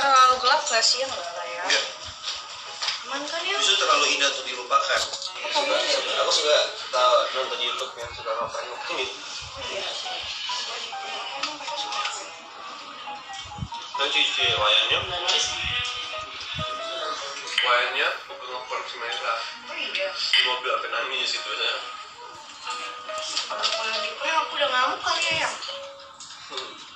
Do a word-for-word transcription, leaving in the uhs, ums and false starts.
Terlalu gelap nggak sih yang nggak ya? Cuman kan ya. Justru terlalu indah untuk dilupakan. Suka, aku suka tahu nonton YouTube yang suka nonton ini. Cuci wayangnya, wayangnya aku ngoper si Mesa. Di mobil apa nangis itu aja. Kalau aku udah ngamuk kali ya yang.